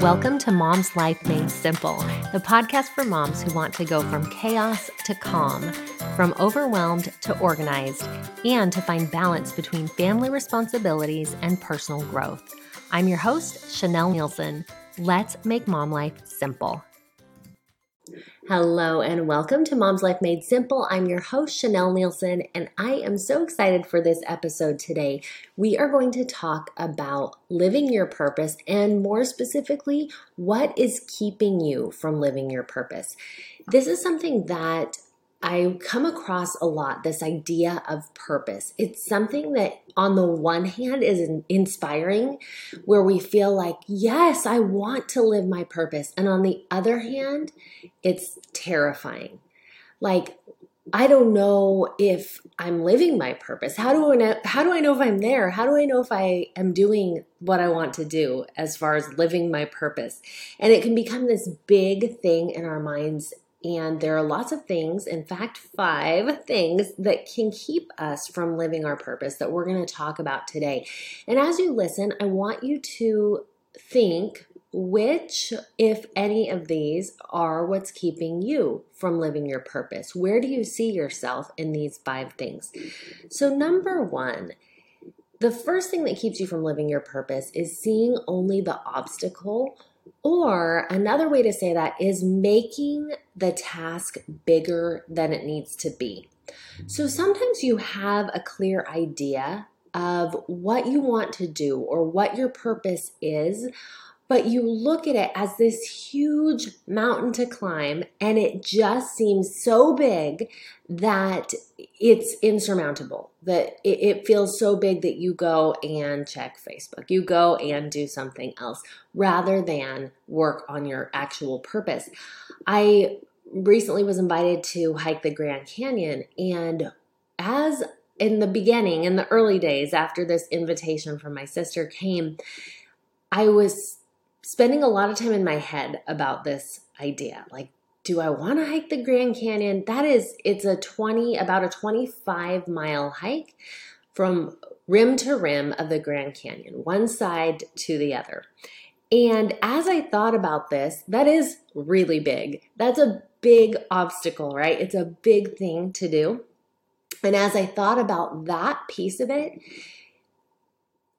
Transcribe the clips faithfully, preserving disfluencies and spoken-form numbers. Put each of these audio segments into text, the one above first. Welcome to Mom's Life Made Simple, the podcast for moms who want to go from chaos to calm, from overwhelmed to organized, and to find balance between family responsibilities and personal growth. I'm your host, Chanelle Neilson. Let's make mom life simple. Hello and welcome to Mom's Life Made Simple. I'm your host, Chanelle Neilson, and I am so excited for this episode today. We are going to talk about living your purpose and, more specifically, what is keeping you from living your purpose. This is something that I come across a lot, this idea of purpose. It's something that on the one hand is inspiring, where we feel like, yes, I want to live my purpose. And on the other hand, it's terrifying. Like, I don't know if I'm living my purpose. How do I know, how do I know if I'm there? How do I know if I am doing what I want to do as far as living my purpose? And it can become this big thing in our minds. And there are lots of things, in fact, five things that can keep us from living our purpose that we're going to talk about today. And as you listen, I want you to think which, if any of these, are what's keeping you from living your purpose. Where do you see yourself in these five things? So number one, the first thing that keeps you from living your purpose is seeing only the obstacle. Or another way to say that is making the task bigger than it needs to be. So sometimes you have a clear idea of what you want to do or what your purpose is, but you look at it as this huge mountain to climb, and it just seems so big that it's insurmountable, that it, it feels so big that you go and check Facebook, you go and do something else rather than work on your actual purpose. I recently was invited to hike the Grand Canyon, and as in the beginning, in the early days after this invitation from my sister came, I was spending a lot of time in my head about this idea. Like, do I want to hike the Grand Canyon? That is, it's a twenty, about a twenty-five mile hike from rim to rim of the Grand Canyon, one side to the other. And as I thought about this, that is really big. That's a big obstacle, right? It's a big thing to do. And as I thought about that piece of it,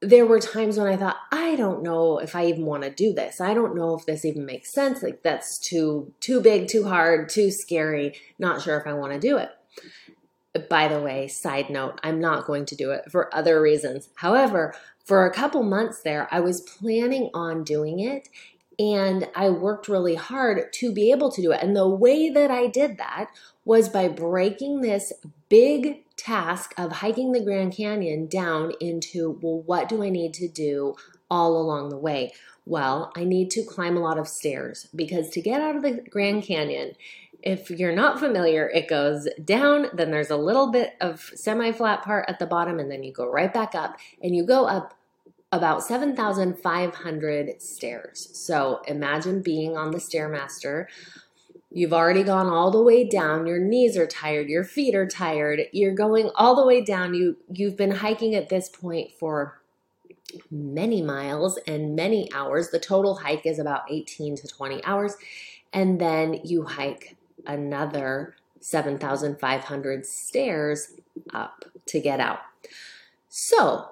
there were times when I thought, I don't know if I even want to do this. I don't know if this even makes sense. Like, that's too too big, too hard, too scary. Not sure if I want to do it. By the way, side note, I'm not going to do it for other reasons. However, for a couple months there, I was planning on doing it, and I worked really hard to be able to do it. And the way that I did that was by breaking this big task of hiking the Grand Canyon down into, well, what do I need to do all along the way? Well, I need to climb a lot of stairs, because to get out of the Grand Canyon, if you're not familiar, it goes down, then there's a little bit of semi-flat part at the bottom, and then you go right back up, and you go up about seven thousand five hundred stairs. So imagine being on the Stairmaster. You've already gone all the way down. Your knees are tired. Your feet are tired. You're going all the way down. You, you've been hiking at this point for many miles and many hours. The total hike is about eighteen to twenty hours. And then you hike another seven thousand five hundred stairs up to get out. So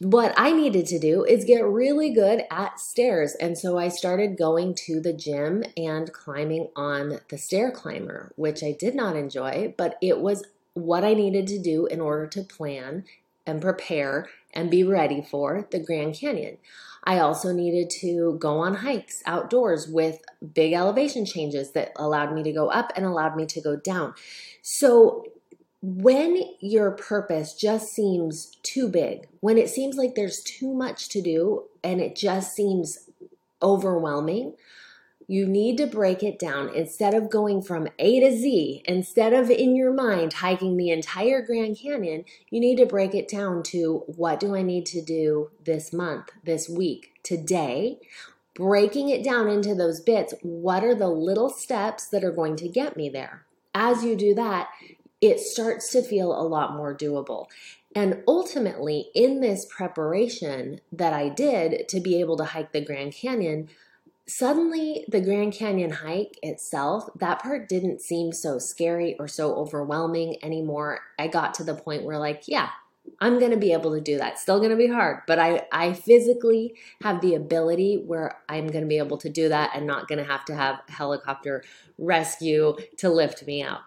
what I needed to do is get really good at stairs. And so I started going to the gym and climbing on the stair climber, which I did not enjoy, but it was what I needed to do in order to plan and prepare and be ready for the Grand Canyon. I also needed to go on hikes outdoors with big elevation changes that allowed me to go up and allowed me to go down. So when your purpose just seems too big, when it seems like there's too much to do and it just seems overwhelming, you need to break it down. Instead of going from A to Z, instead of in your mind hiking the entire Grand Canyon, you need to break it down to, what do I need to do this month, this week, today? Breaking it down into those bits. What are the little steps that are going to get me there? As you do that, it starts to feel a lot more doable. And ultimately, in this preparation that I did to be able to hike the Grand Canyon, suddenly the Grand Canyon hike itself, that part didn't seem so scary or so overwhelming anymore. I got to the point where like, yeah, I'm going to be able to do that. It's still going to be hard, but I, I physically have the ability where I'm going to be able to do that and not going to have to have helicopter rescue to lift me up.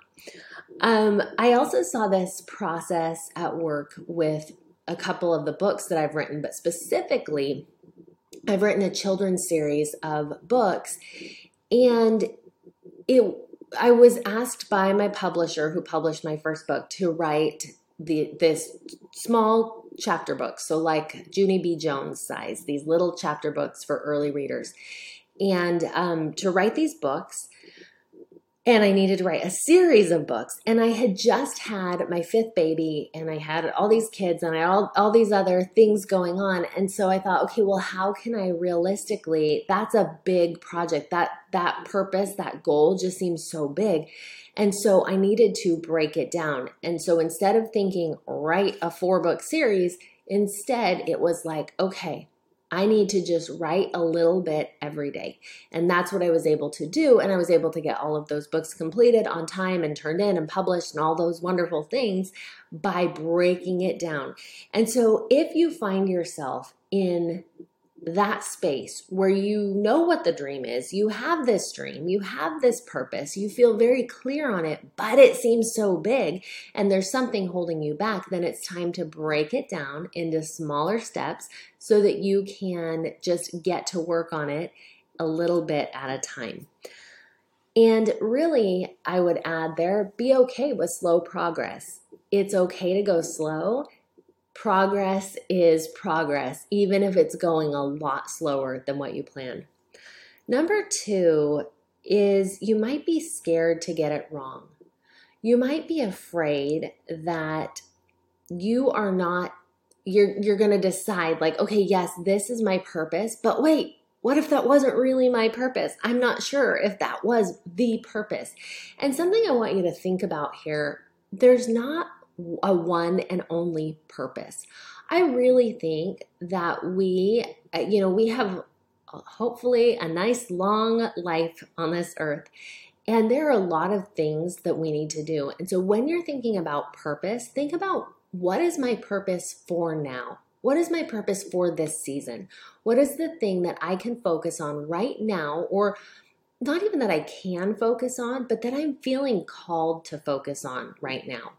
Um, I also saw this process at work with a couple of the books that I've written, but specifically I've written a children's series of books, and it, I was asked by my publisher who published my first book to write the, this small chapter book. So like Junie B. Jones size, these little chapter books for early readers, and um, to write these books. And I needed to write a series of books. And I had just had my fifth baby, and I had all these kids, and I had all, all these other things going on. And so I thought, okay, well, how can I realistically, that's a big project. That, that purpose, that goal just seems so big. And so I needed to break it down. And so instead of thinking, write a four book series, instead it was like, okay, I need to just write a little bit every day. And that's what I was able to do. And I was able to get all of those books completed on time and turned in and published and all those wonderful things by breaking it down. And so if you find yourself in that space where you know what the dream is, you have this dream, you have this purpose, you feel very clear on it, but it seems so big and there's something holding you back, then it's time to break it down into smaller steps so that you can just get to work on it a little bit at a time. And really, I would add there, be okay with slow progress. It's okay to go slow. Progress is progress, even if it's going a lot slower than what you plan. Number two is you might be scared to get it wrong. You might be afraid that you are not, you're, you're going to decide like, okay, yes, this is my purpose, but wait, what if that wasn't really my purpose? I'm not sure if that was the purpose. And something I want you to think about here, there's not a one and only purpose. I really think that we, you know, we have hopefully a nice long life on this earth, and there are a lot of things that we need to do. And so when you're thinking about purpose, think about what is my purpose for now? What is my purpose for this season? What is the thing that I can focus on right now, or not even that I can focus on, but that I'm feeling called to focus on right now?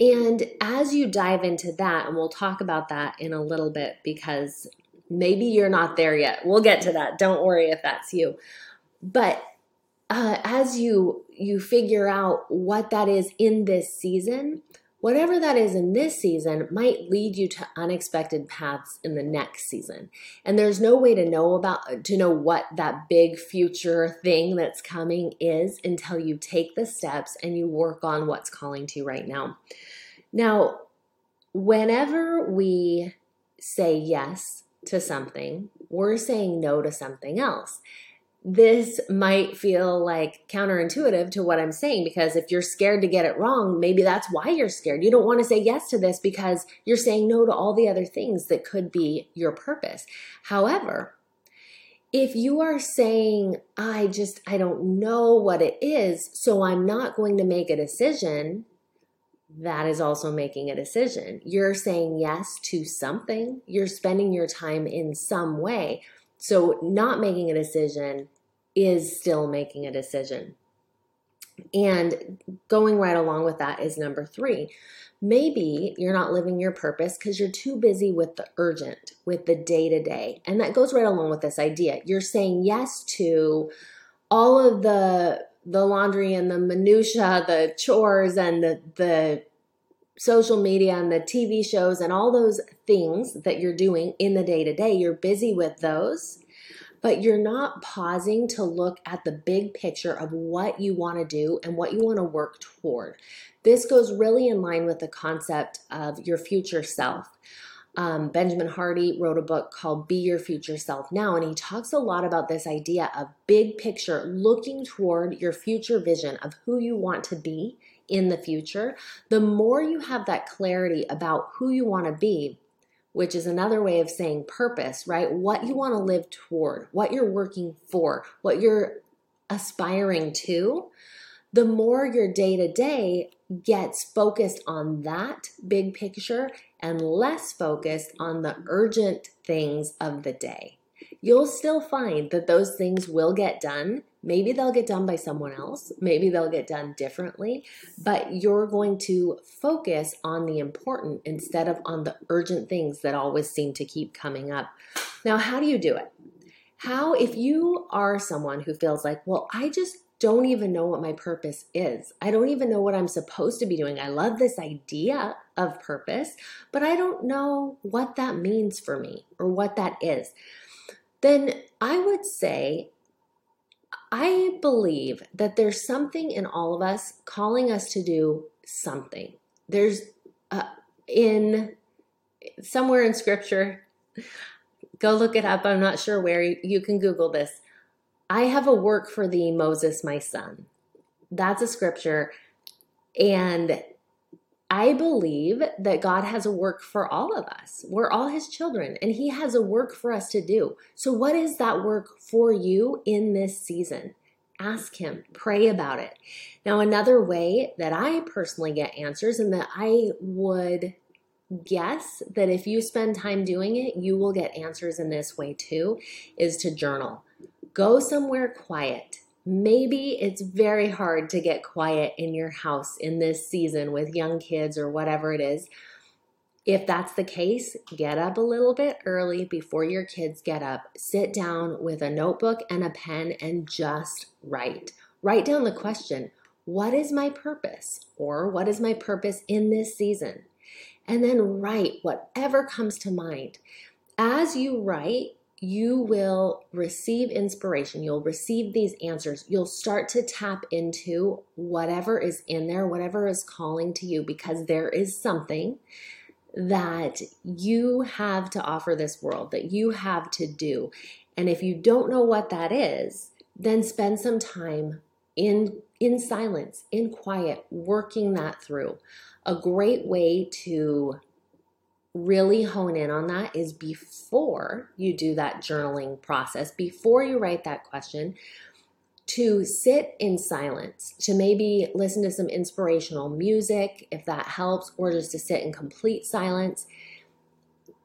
And as you dive into that, and we'll talk about that in a little bit because maybe you're not there yet. We'll get to that. Don't worry if that's you. But uh, as you you figure out what that is in this season, whatever that is in this season might lead you to unexpected paths in the next season. And there's no way to know about to know what that big future thing that's coming is until you take the steps and you work on what's calling to you right now. Now, whenever we say yes to something, we're saying no to something else. This might feel like counterintuitive to what I'm saying, because if you're scared to get it wrong, maybe that's why you're scared. You don't want to say yes to this because you're saying no to all the other things that could be your purpose. However, if you are saying, I just, I don't know what it is, so I'm not going to make a decision, that is also making a decision. You're saying yes to something. You're spending your time in some way. So not making a decision is still making a decision. And going right along with that is number three. Maybe you're not living your purpose because you're too busy with the urgent, with the day-to-day. And that goes right along with this idea. You're saying yes to all of the the laundry and the minutia, the chores and the, the social media and the T V shows and all those things that you're doing in the day to day. You're busy with those, but you're not pausing to look at the big picture of what you want to do and what you want to work toward. This goes really in line with the concept of your future self. Um, Benjamin Hardy wrote a book called Be Your Future Self Now, and he talks a lot about this idea of big picture, looking toward your future vision of who you want to be in the future, the more you have that clarity about who you want to be, which is another way of saying purpose, right? What you want to live toward, what you're working for, what you're aspiring to, the more your day-to-day gets focused on that big picture and less focused on the urgent things of the day. You'll still find that those things will get done. Maybe they'll get done by someone else. Maybe they'll get done differently, but you're going to focus on the important instead of on the urgent things that always seem to keep coming up. Now, how do you do it? How, if you are someone who feels like, well, I just don't even know what my purpose is. I don't even know what I'm supposed to be doing. I love this idea of purpose, but I don't know what that means for me or what that is. Then I would say, I believe that there's something in all of us calling us to do something. There's uh, in somewhere in scripture, go look it up. I'm not sure where. You, you can Google this. I have a work for thee, Moses, my son. That's a scripture. And I believe that God has a work for all of us. We're all his children, and he has a work for us to do. So what is that work for you in this season? Ask him, pray about it. Now, another way that I personally get answers, and that I would guess that if you spend time doing it, you will get answers in this way too, is to journal. Go somewhere quiet. Maybe it's very hard to get quiet in your house in this season with young kids or whatever it is. If that's the case, get up a little bit early before your kids get up. Sit down with a notebook and a pen and just write. Write down the question, what is my purpose? Or what is my purpose in this season? And then write whatever comes to mind. As you write, you will receive inspiration. You'll receive these answers. You'll start to tap into whatever is in there, whatever is calling to you, because there is something that you have to offer this world, that you have to do. And if you don't know what that is, then spend some time in in silence, in quiet, working that through. A great way to really hone in on that is before you do that journaling process, before you write that question, to sit in silence, to maybe listen to some inspirational music, if that helps, or just to sit in complete silence,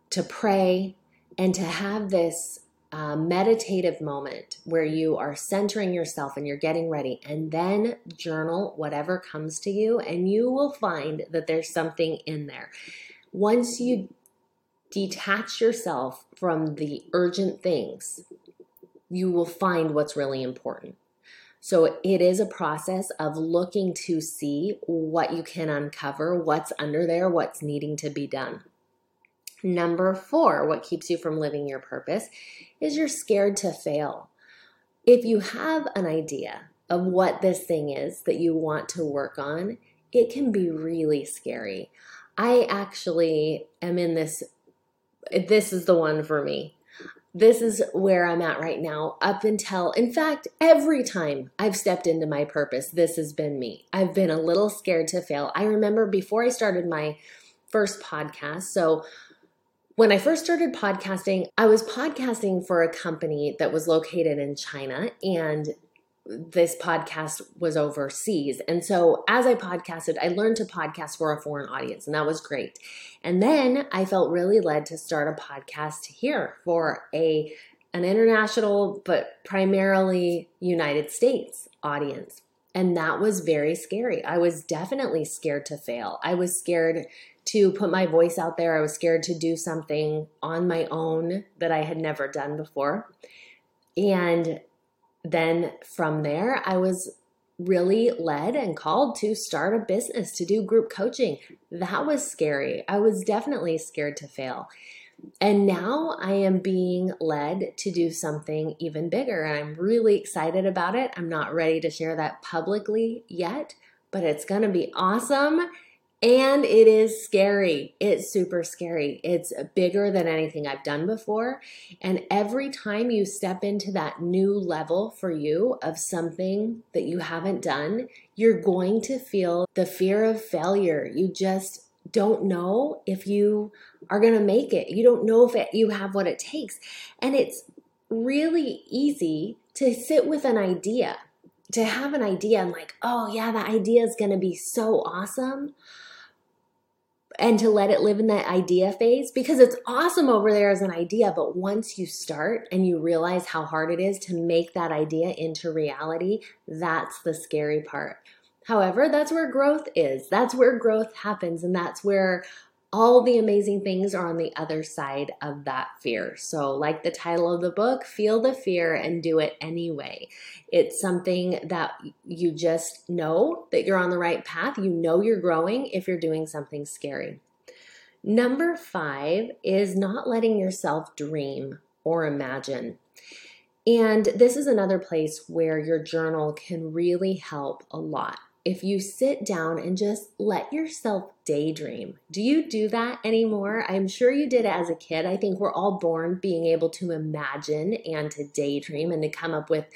to pray, and to have this uh, meditative moment where you are centering yourself and you're getting ready, and then journal whatever comes to you, and you will find that there's something in there. Once you detach yourself from the urgent things, you will find what's really important. So it is a process of looking to see what you can uncover, what's under there, what's needing to be done. Number four, what keeps you from living your purpose is you're scared to fail. If you have an idea of what this thing is that you want to work on, it can be really scary. I actually am in this, this is the one for me. This is where I'm at right now up until, in fact, every time I've stepped into my purpose, this has been me. I've been a little scared to fail. I remember before I started my first podcast, so when I first started podcasting, I was podcasting for a company that was located in China, and this podcast was overseas. And so as I podcasted, I learned to podcast for a foreign audience, and that was great. And then I felt really led to start a podcast here for a an international, but primarily United States audience. And that was very scary. I was definitely scared to fail. I was scared to put my voice out there. I was scared to do something on my own that I had never done before. And then from there, I was really led and called to start a business, to do group coaching. That was scary. I was definitely scared to fail. And now I am being led to do something even bigger, and I'm really excited about it. I'm not ready to share that publicly yet, but it's going to be awesome. And it is scary. It's super scary. It's bigger than anything I've done before. And every time you step into that new level for you of something that you haven't done, you're going to feel the fear of failure. You just don't know if you are going to make it. You don't know if it, you have what it takes. And it's really easy to sit with an idea, to have an idea and like, oh yeah, that idea is going to be so awesome. And to let it live in that idea phase, because it's awesome over there as an idea, but once you start and you realize how hard it is to make that idea into reality, that's the scary part. However, that's where growth is. That's where growth happens, and that's where all the amazing things are on the other side of that fear. So like the title of the book, feel the fear and do it anyway. It's something that you just know that you're on the right path. You know you're growing if you're doing something scary. Number five is not letting yourself dream or imagine. And this is another place where your journal can really help a lot. If you sit down and just let yourself daydream. Do you do that anymore? I'm sure you did as a kid. I think we're all born being able to imagine and to daydream and to come up with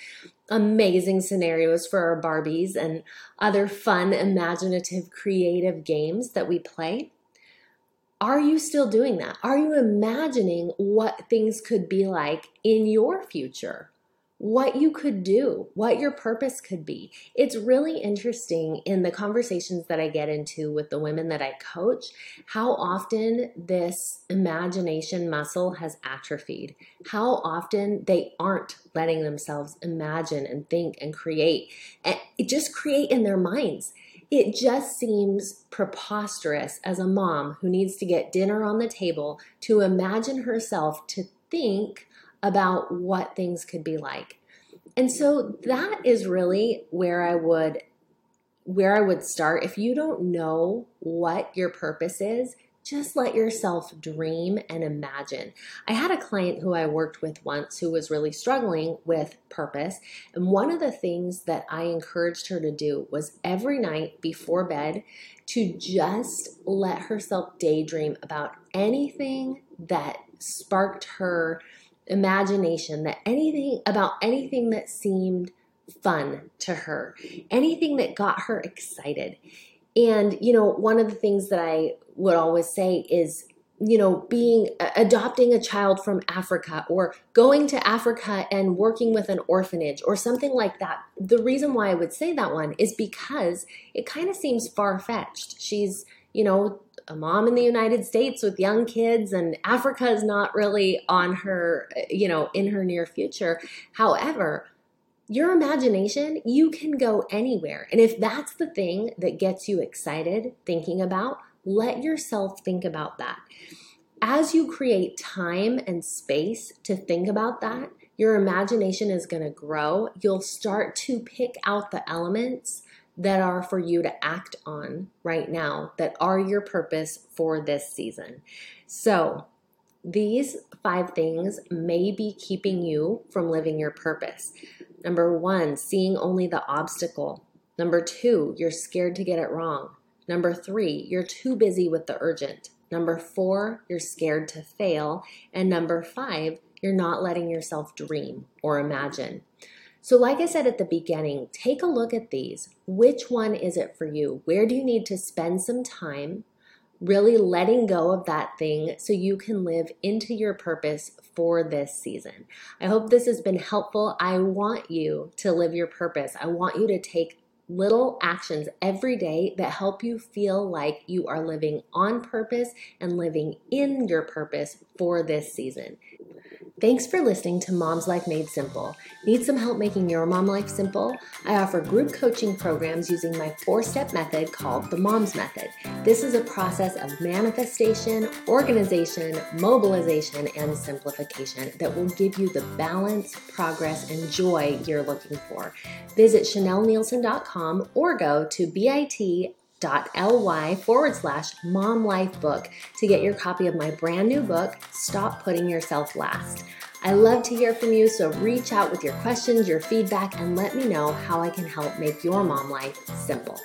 amazing scenarios for our Barbies and other fun, imaginative, creative games that we play. Are you still doing that? Are you imagining what things could be like in your future? What you could do, what your purpose could be. It's really interesting in the conversations that I get into with the women that I coach, how often this imagination muscle has atrophied, how often they aren't letting themselves imagine and think and create, and just create in their minds. It just seems preposterous as a mom who needs to get dinner on the table to imagine herself to think about what things could be like. And so that is really where I would where I would start. If you don't know what your purpose is, just let yourself dream and imagine. I had a client who I worked with once who was really struggling with purpose. And one of the things that I encouraged her to do was every night before bed to just let herself daydream about anything that sparked her imagination, that anything about anything that seemed fun to her, anything that got her excited. And, you know, one of the things that I would always say is, you know, being adopting a child from Africa or going to Africa and working with an orphanage or something like that. The reason why I would say that one is because it kind of seems far-fetched. She's, you know, a mom in the United States with young kids, and Africa is not really on her, you know, in her near future. However, your imagination, you can go anywhere. And if that's the thing that gets you excited thinking about, let yourself think about that. As you create time and space to think about that, your imagination is going to grow. You'll start to pick out the elements that are for you to act on right now, that are your purpose for this season. So these five things may be keeping you from living your purpose. Number one, seeing only the obstacle. Number two, you're scared to get it wrong. Number three, you're too busy with the urgent. Number four, you're scared to fail. And number five, you're not letting yourself dream or imagine. So like I said at the beginning, take a look at these. Which one is it for you? Where do you need to spend some time really letting go of that thing so you can live into your purpose for this season? I hope this has been helpful. I want you to live your purpose. I want you to take little actions every day that help you feel like you are living on purpose and living in your purpose for this season. Thanks for listening to Mom's Life Made Simple. Need some help making your mom life simple? I offer group coaching programs using my four-step method called the Mom's Method. This is a process of manifestation, organization, mobilization, and simplification that will give you the balance, progress, and joy you're looking for. Visit Chanelle Neilson dot com or go to bit.ly forward slash mom life book to get your copy of my brand new book, Stop Putting Yourself Last. I love to hear from you, so reach out with your questions, your feedback, and let me know how I can help make your mom life simple.